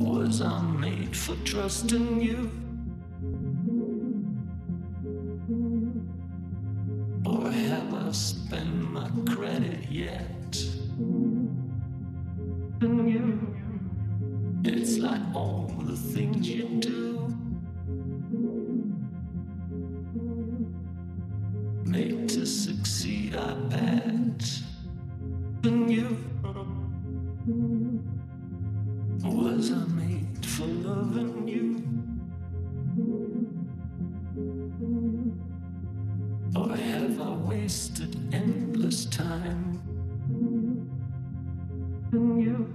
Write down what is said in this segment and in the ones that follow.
Was I made for trusting you? Or have I spent my credit yet? It's like all the things you do, made to succeed, I bet. And you, was I made for loving you? Or have I wasted endless time? And you,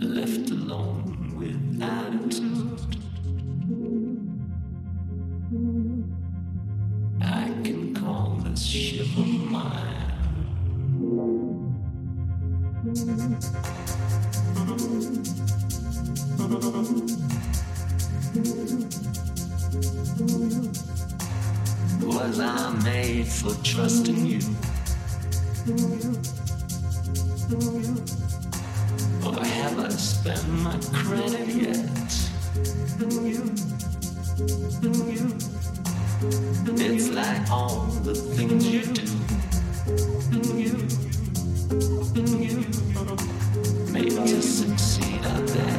left alone with attitude. I can call this ship of mine. Was I made for trusting you? Or have I spent my credit yet? It's like all the things you do, made to succeed at that.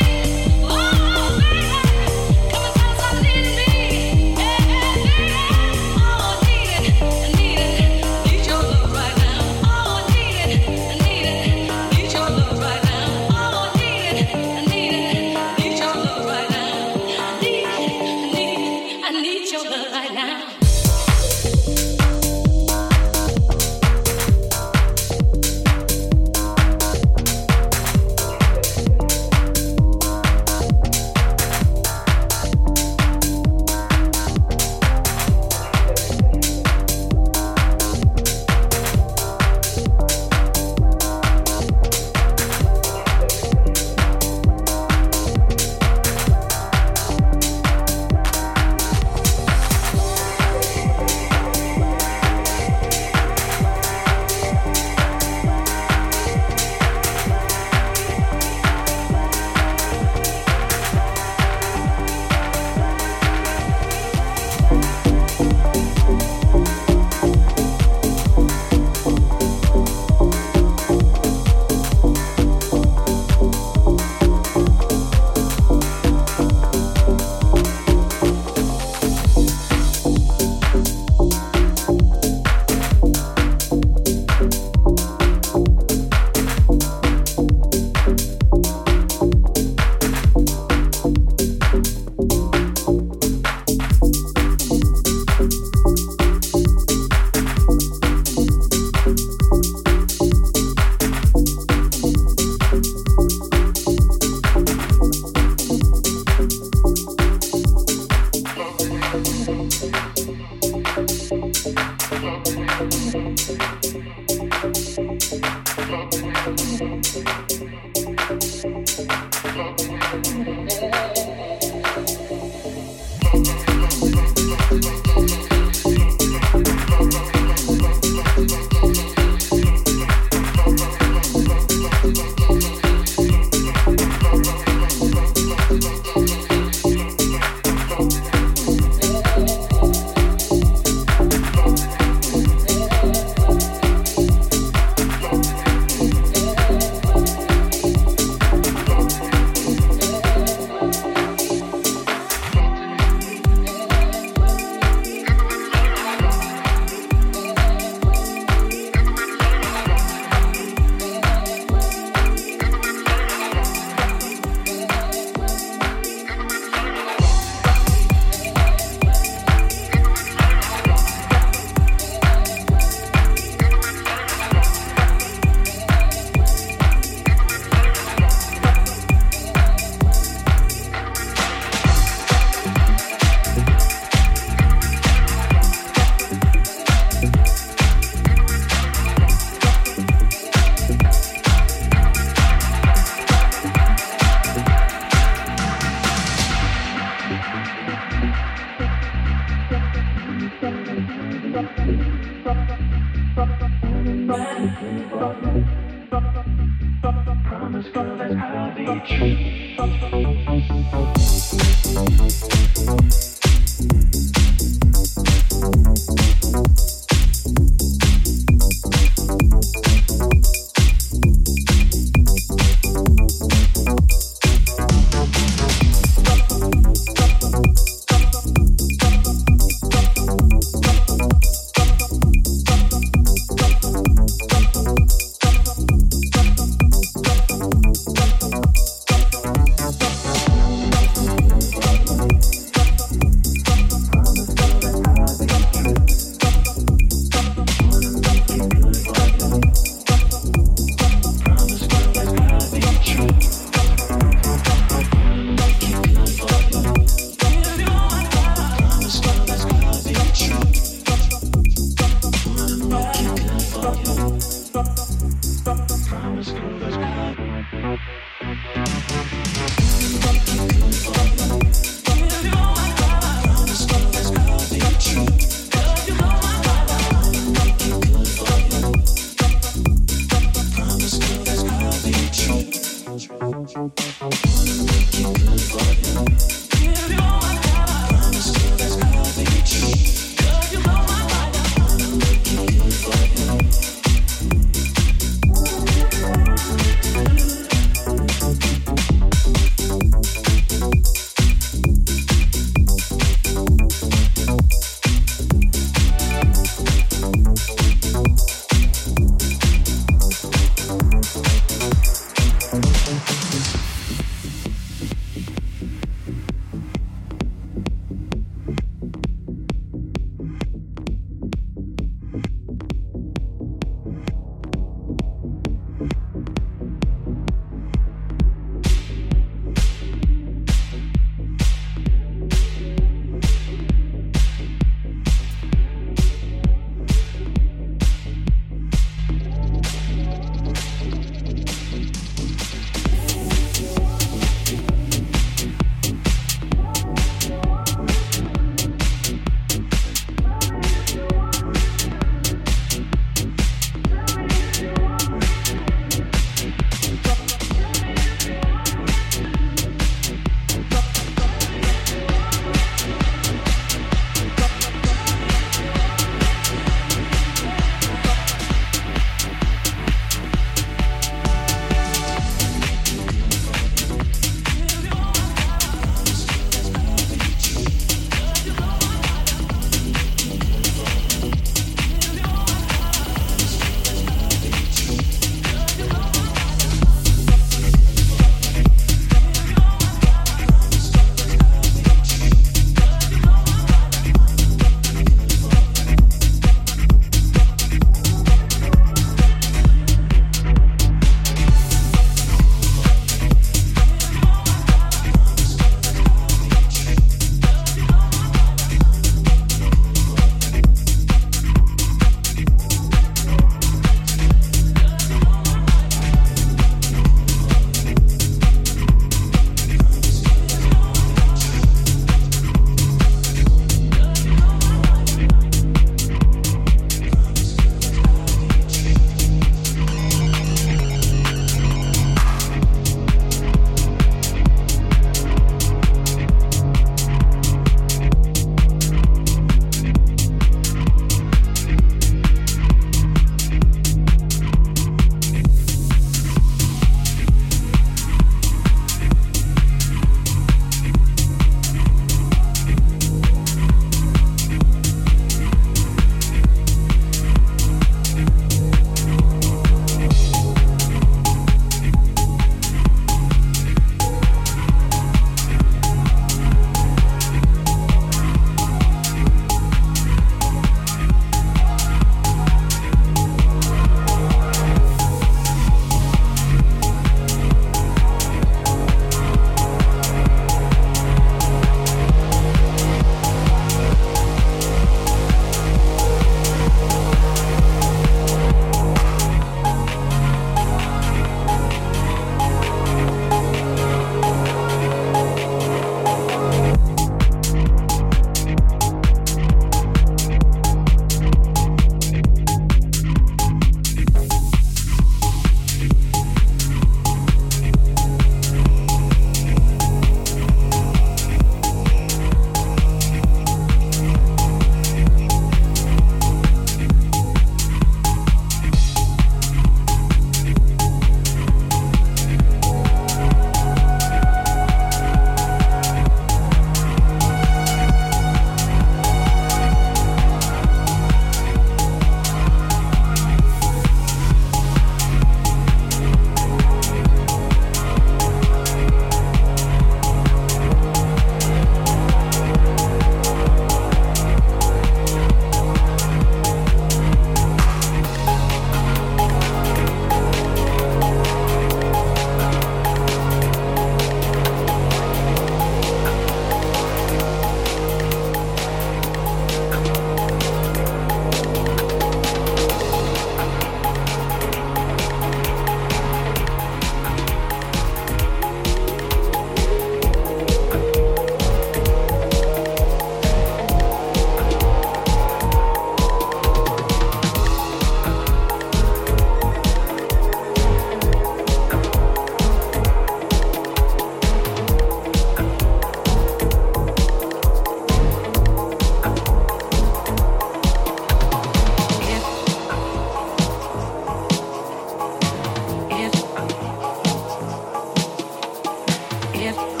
Girl, only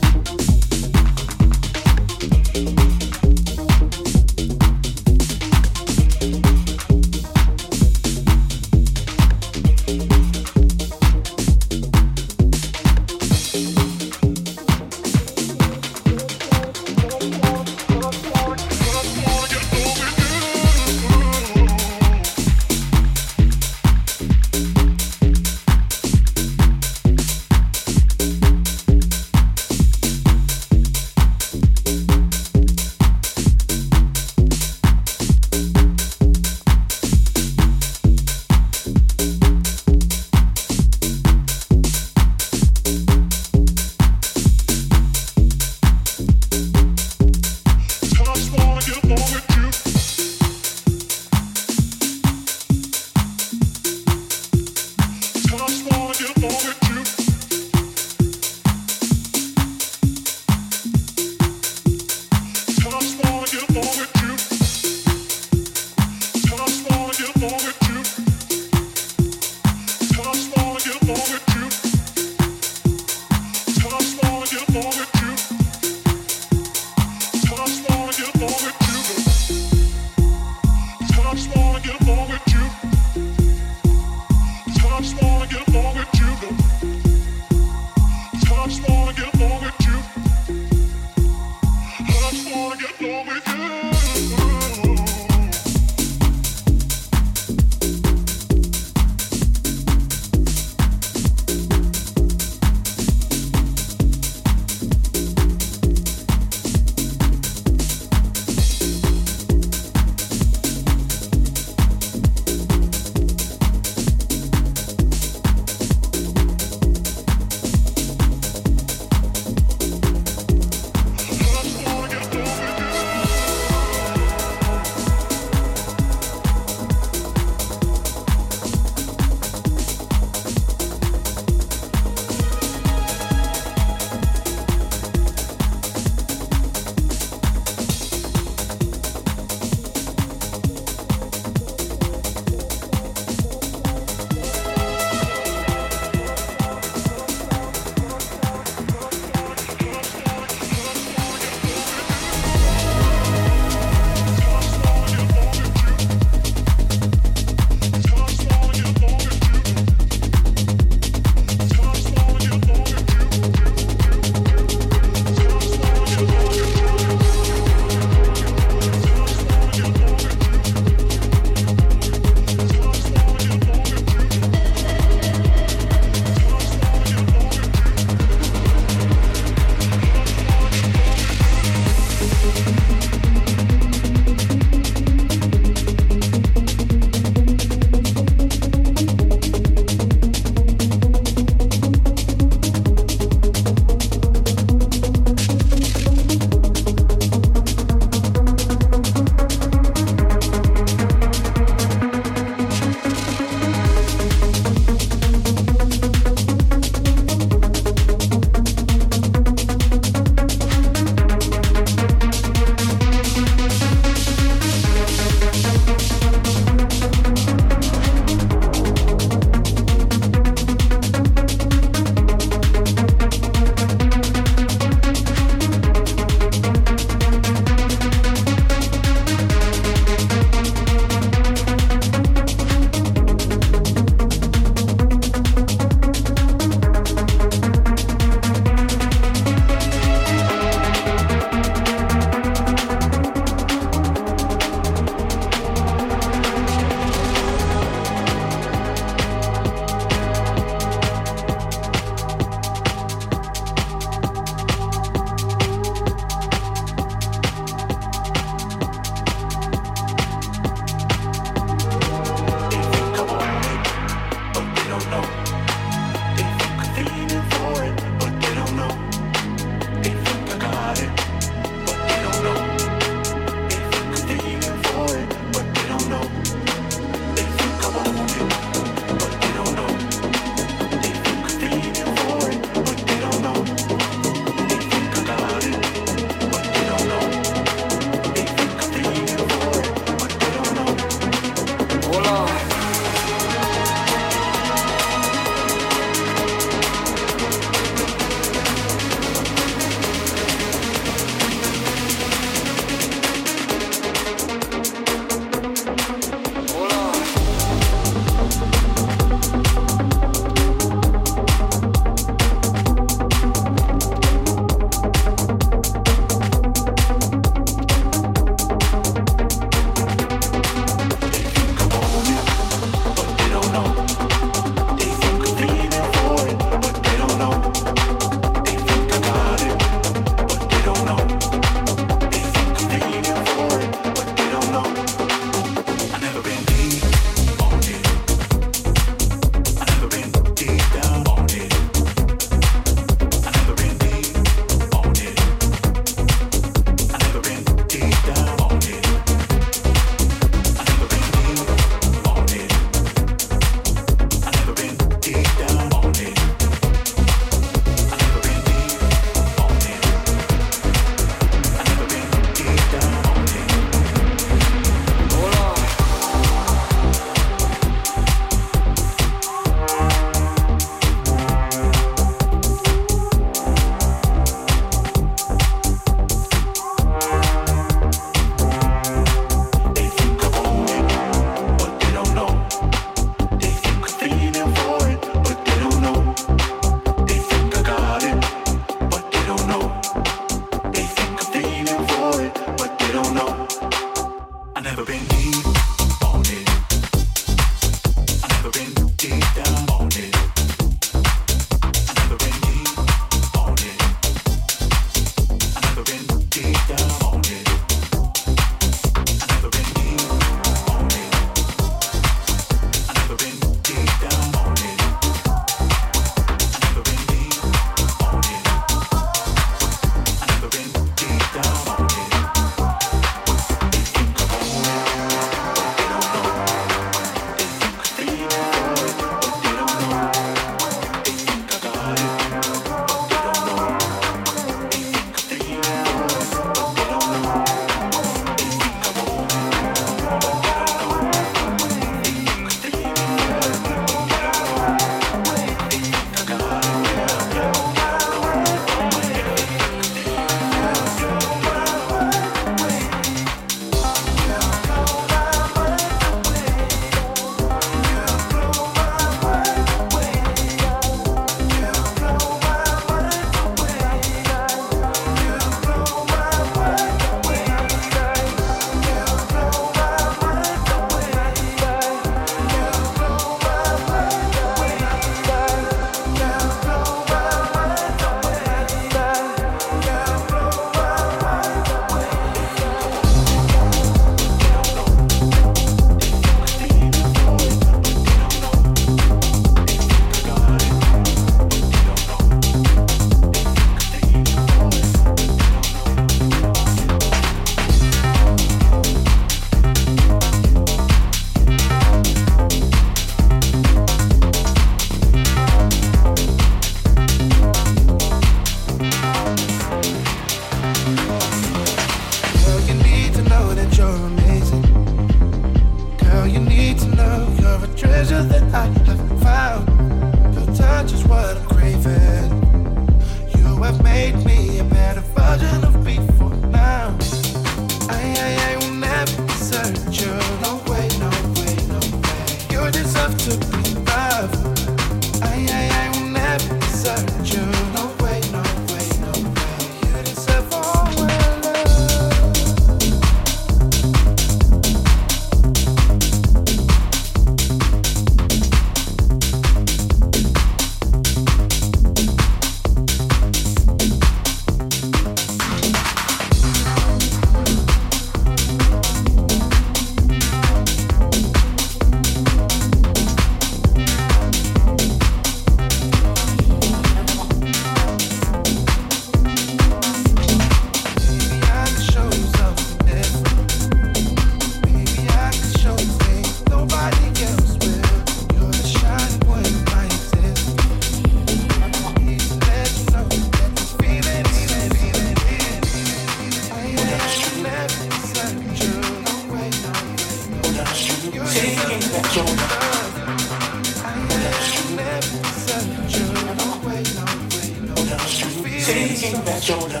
taking that shoulder.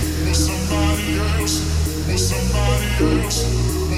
With somebody else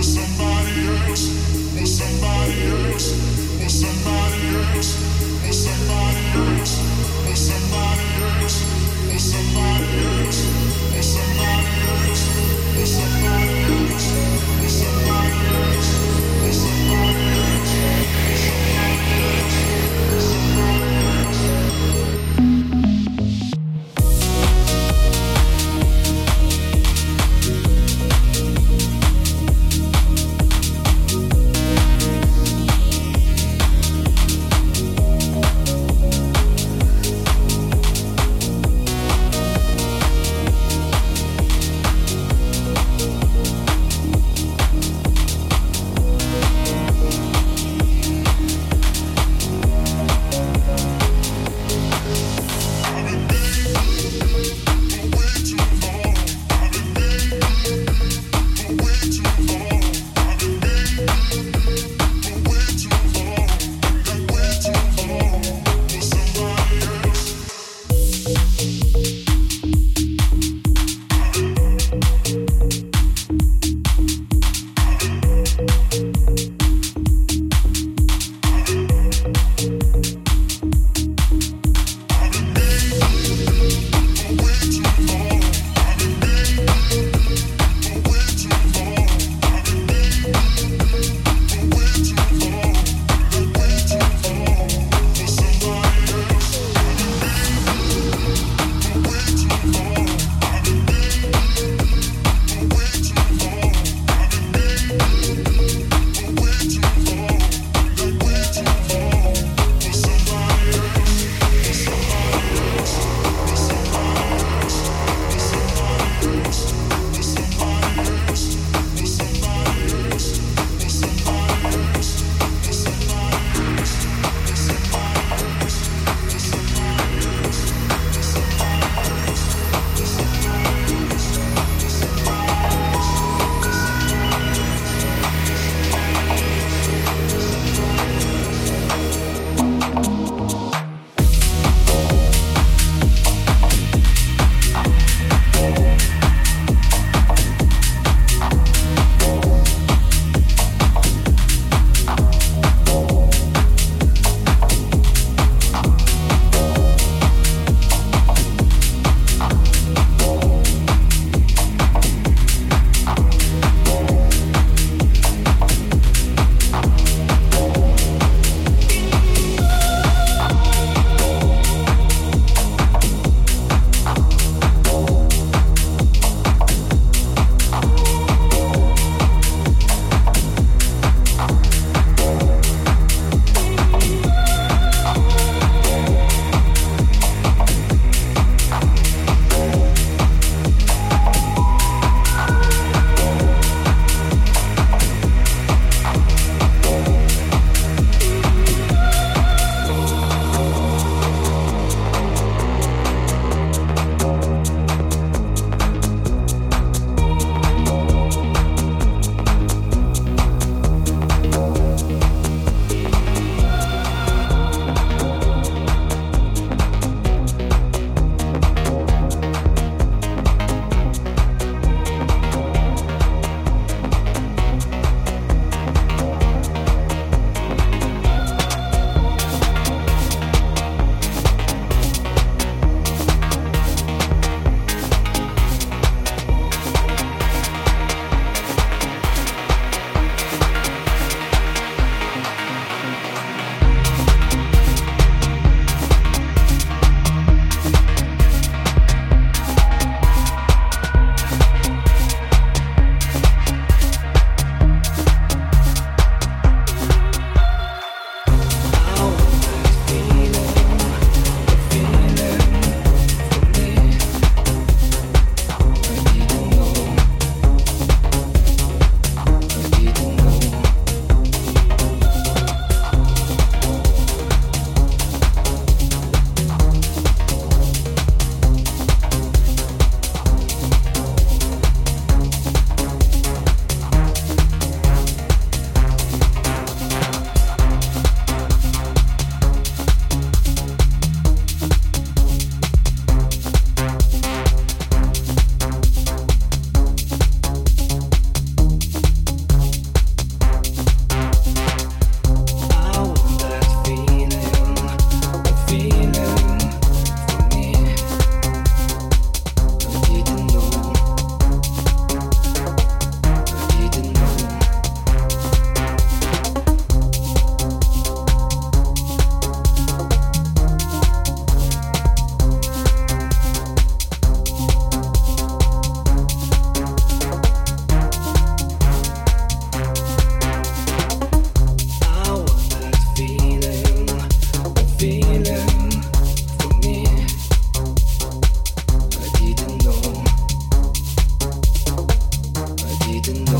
I didn't know.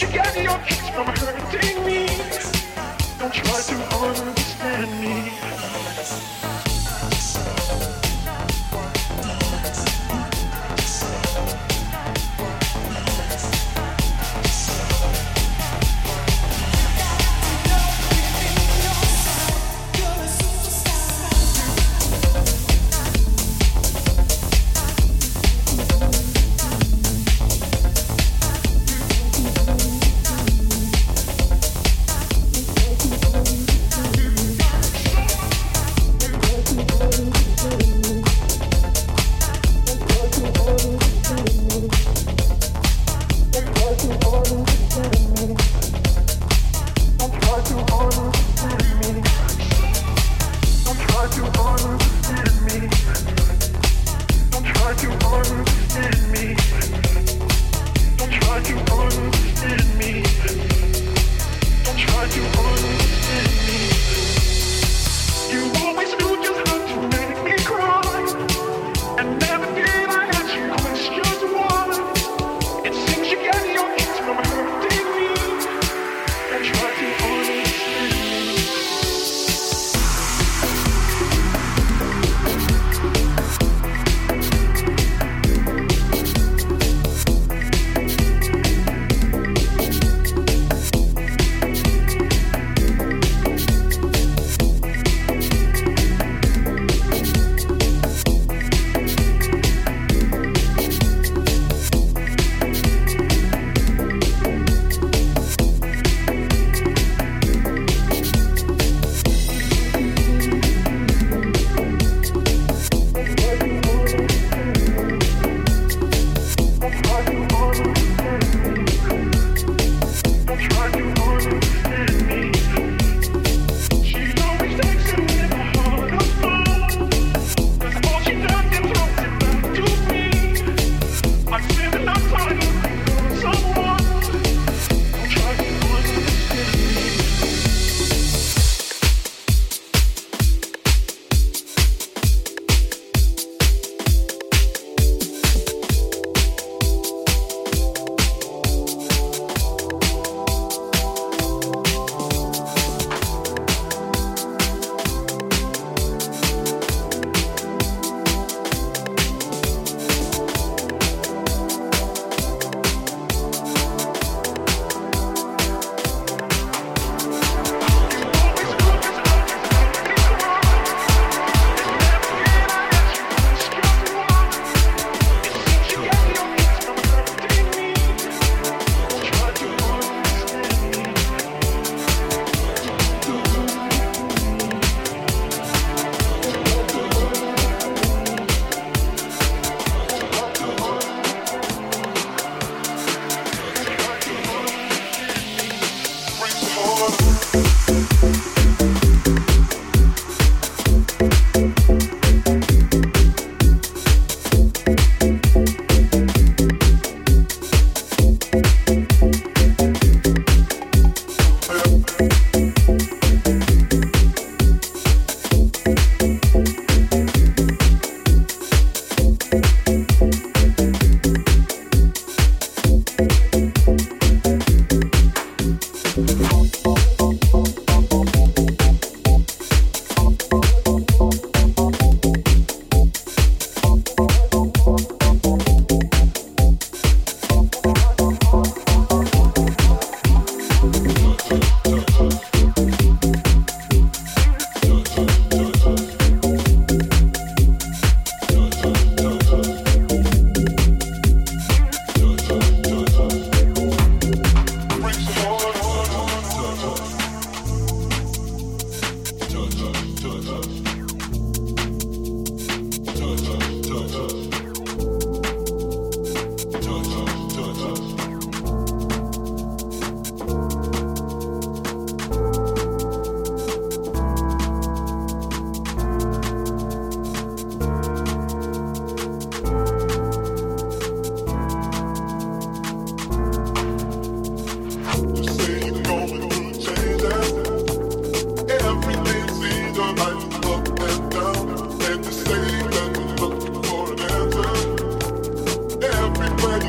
Don't you get your kids from hurting me? Don't try to understand me.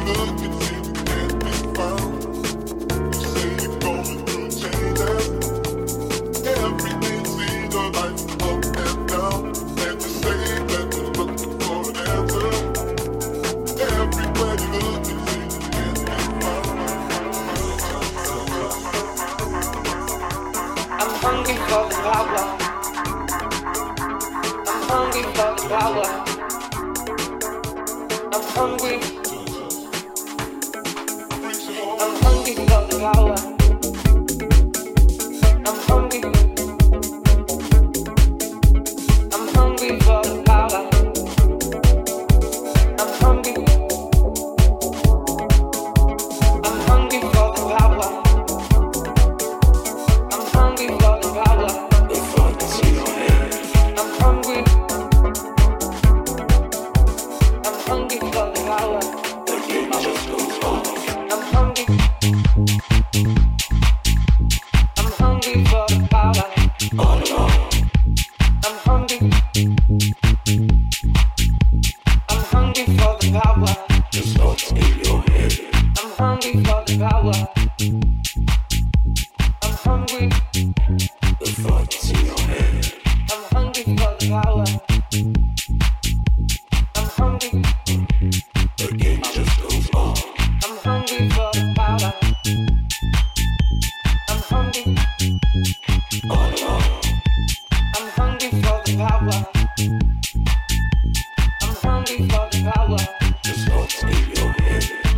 Look power. I'm hungry for the power. I'm hungry. I'm hungry for the power. I'm hungry. I'm hungry for the power. I'm hungry. I'm hungry for the power. I'm hungry for the power. I'm hungry. I'm hungry for the power. I'm hungry. I'm hungry for the power. I'm hungry. I'm hungry for the power. I'm hungry for the power. I'm hungry. I'm hungry for the power. I'm hungry. I'm hungry for the power. I'm hungry. I'm hungry for the power. I'm hungry for the power. I'm hungry.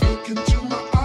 Look into my eyes.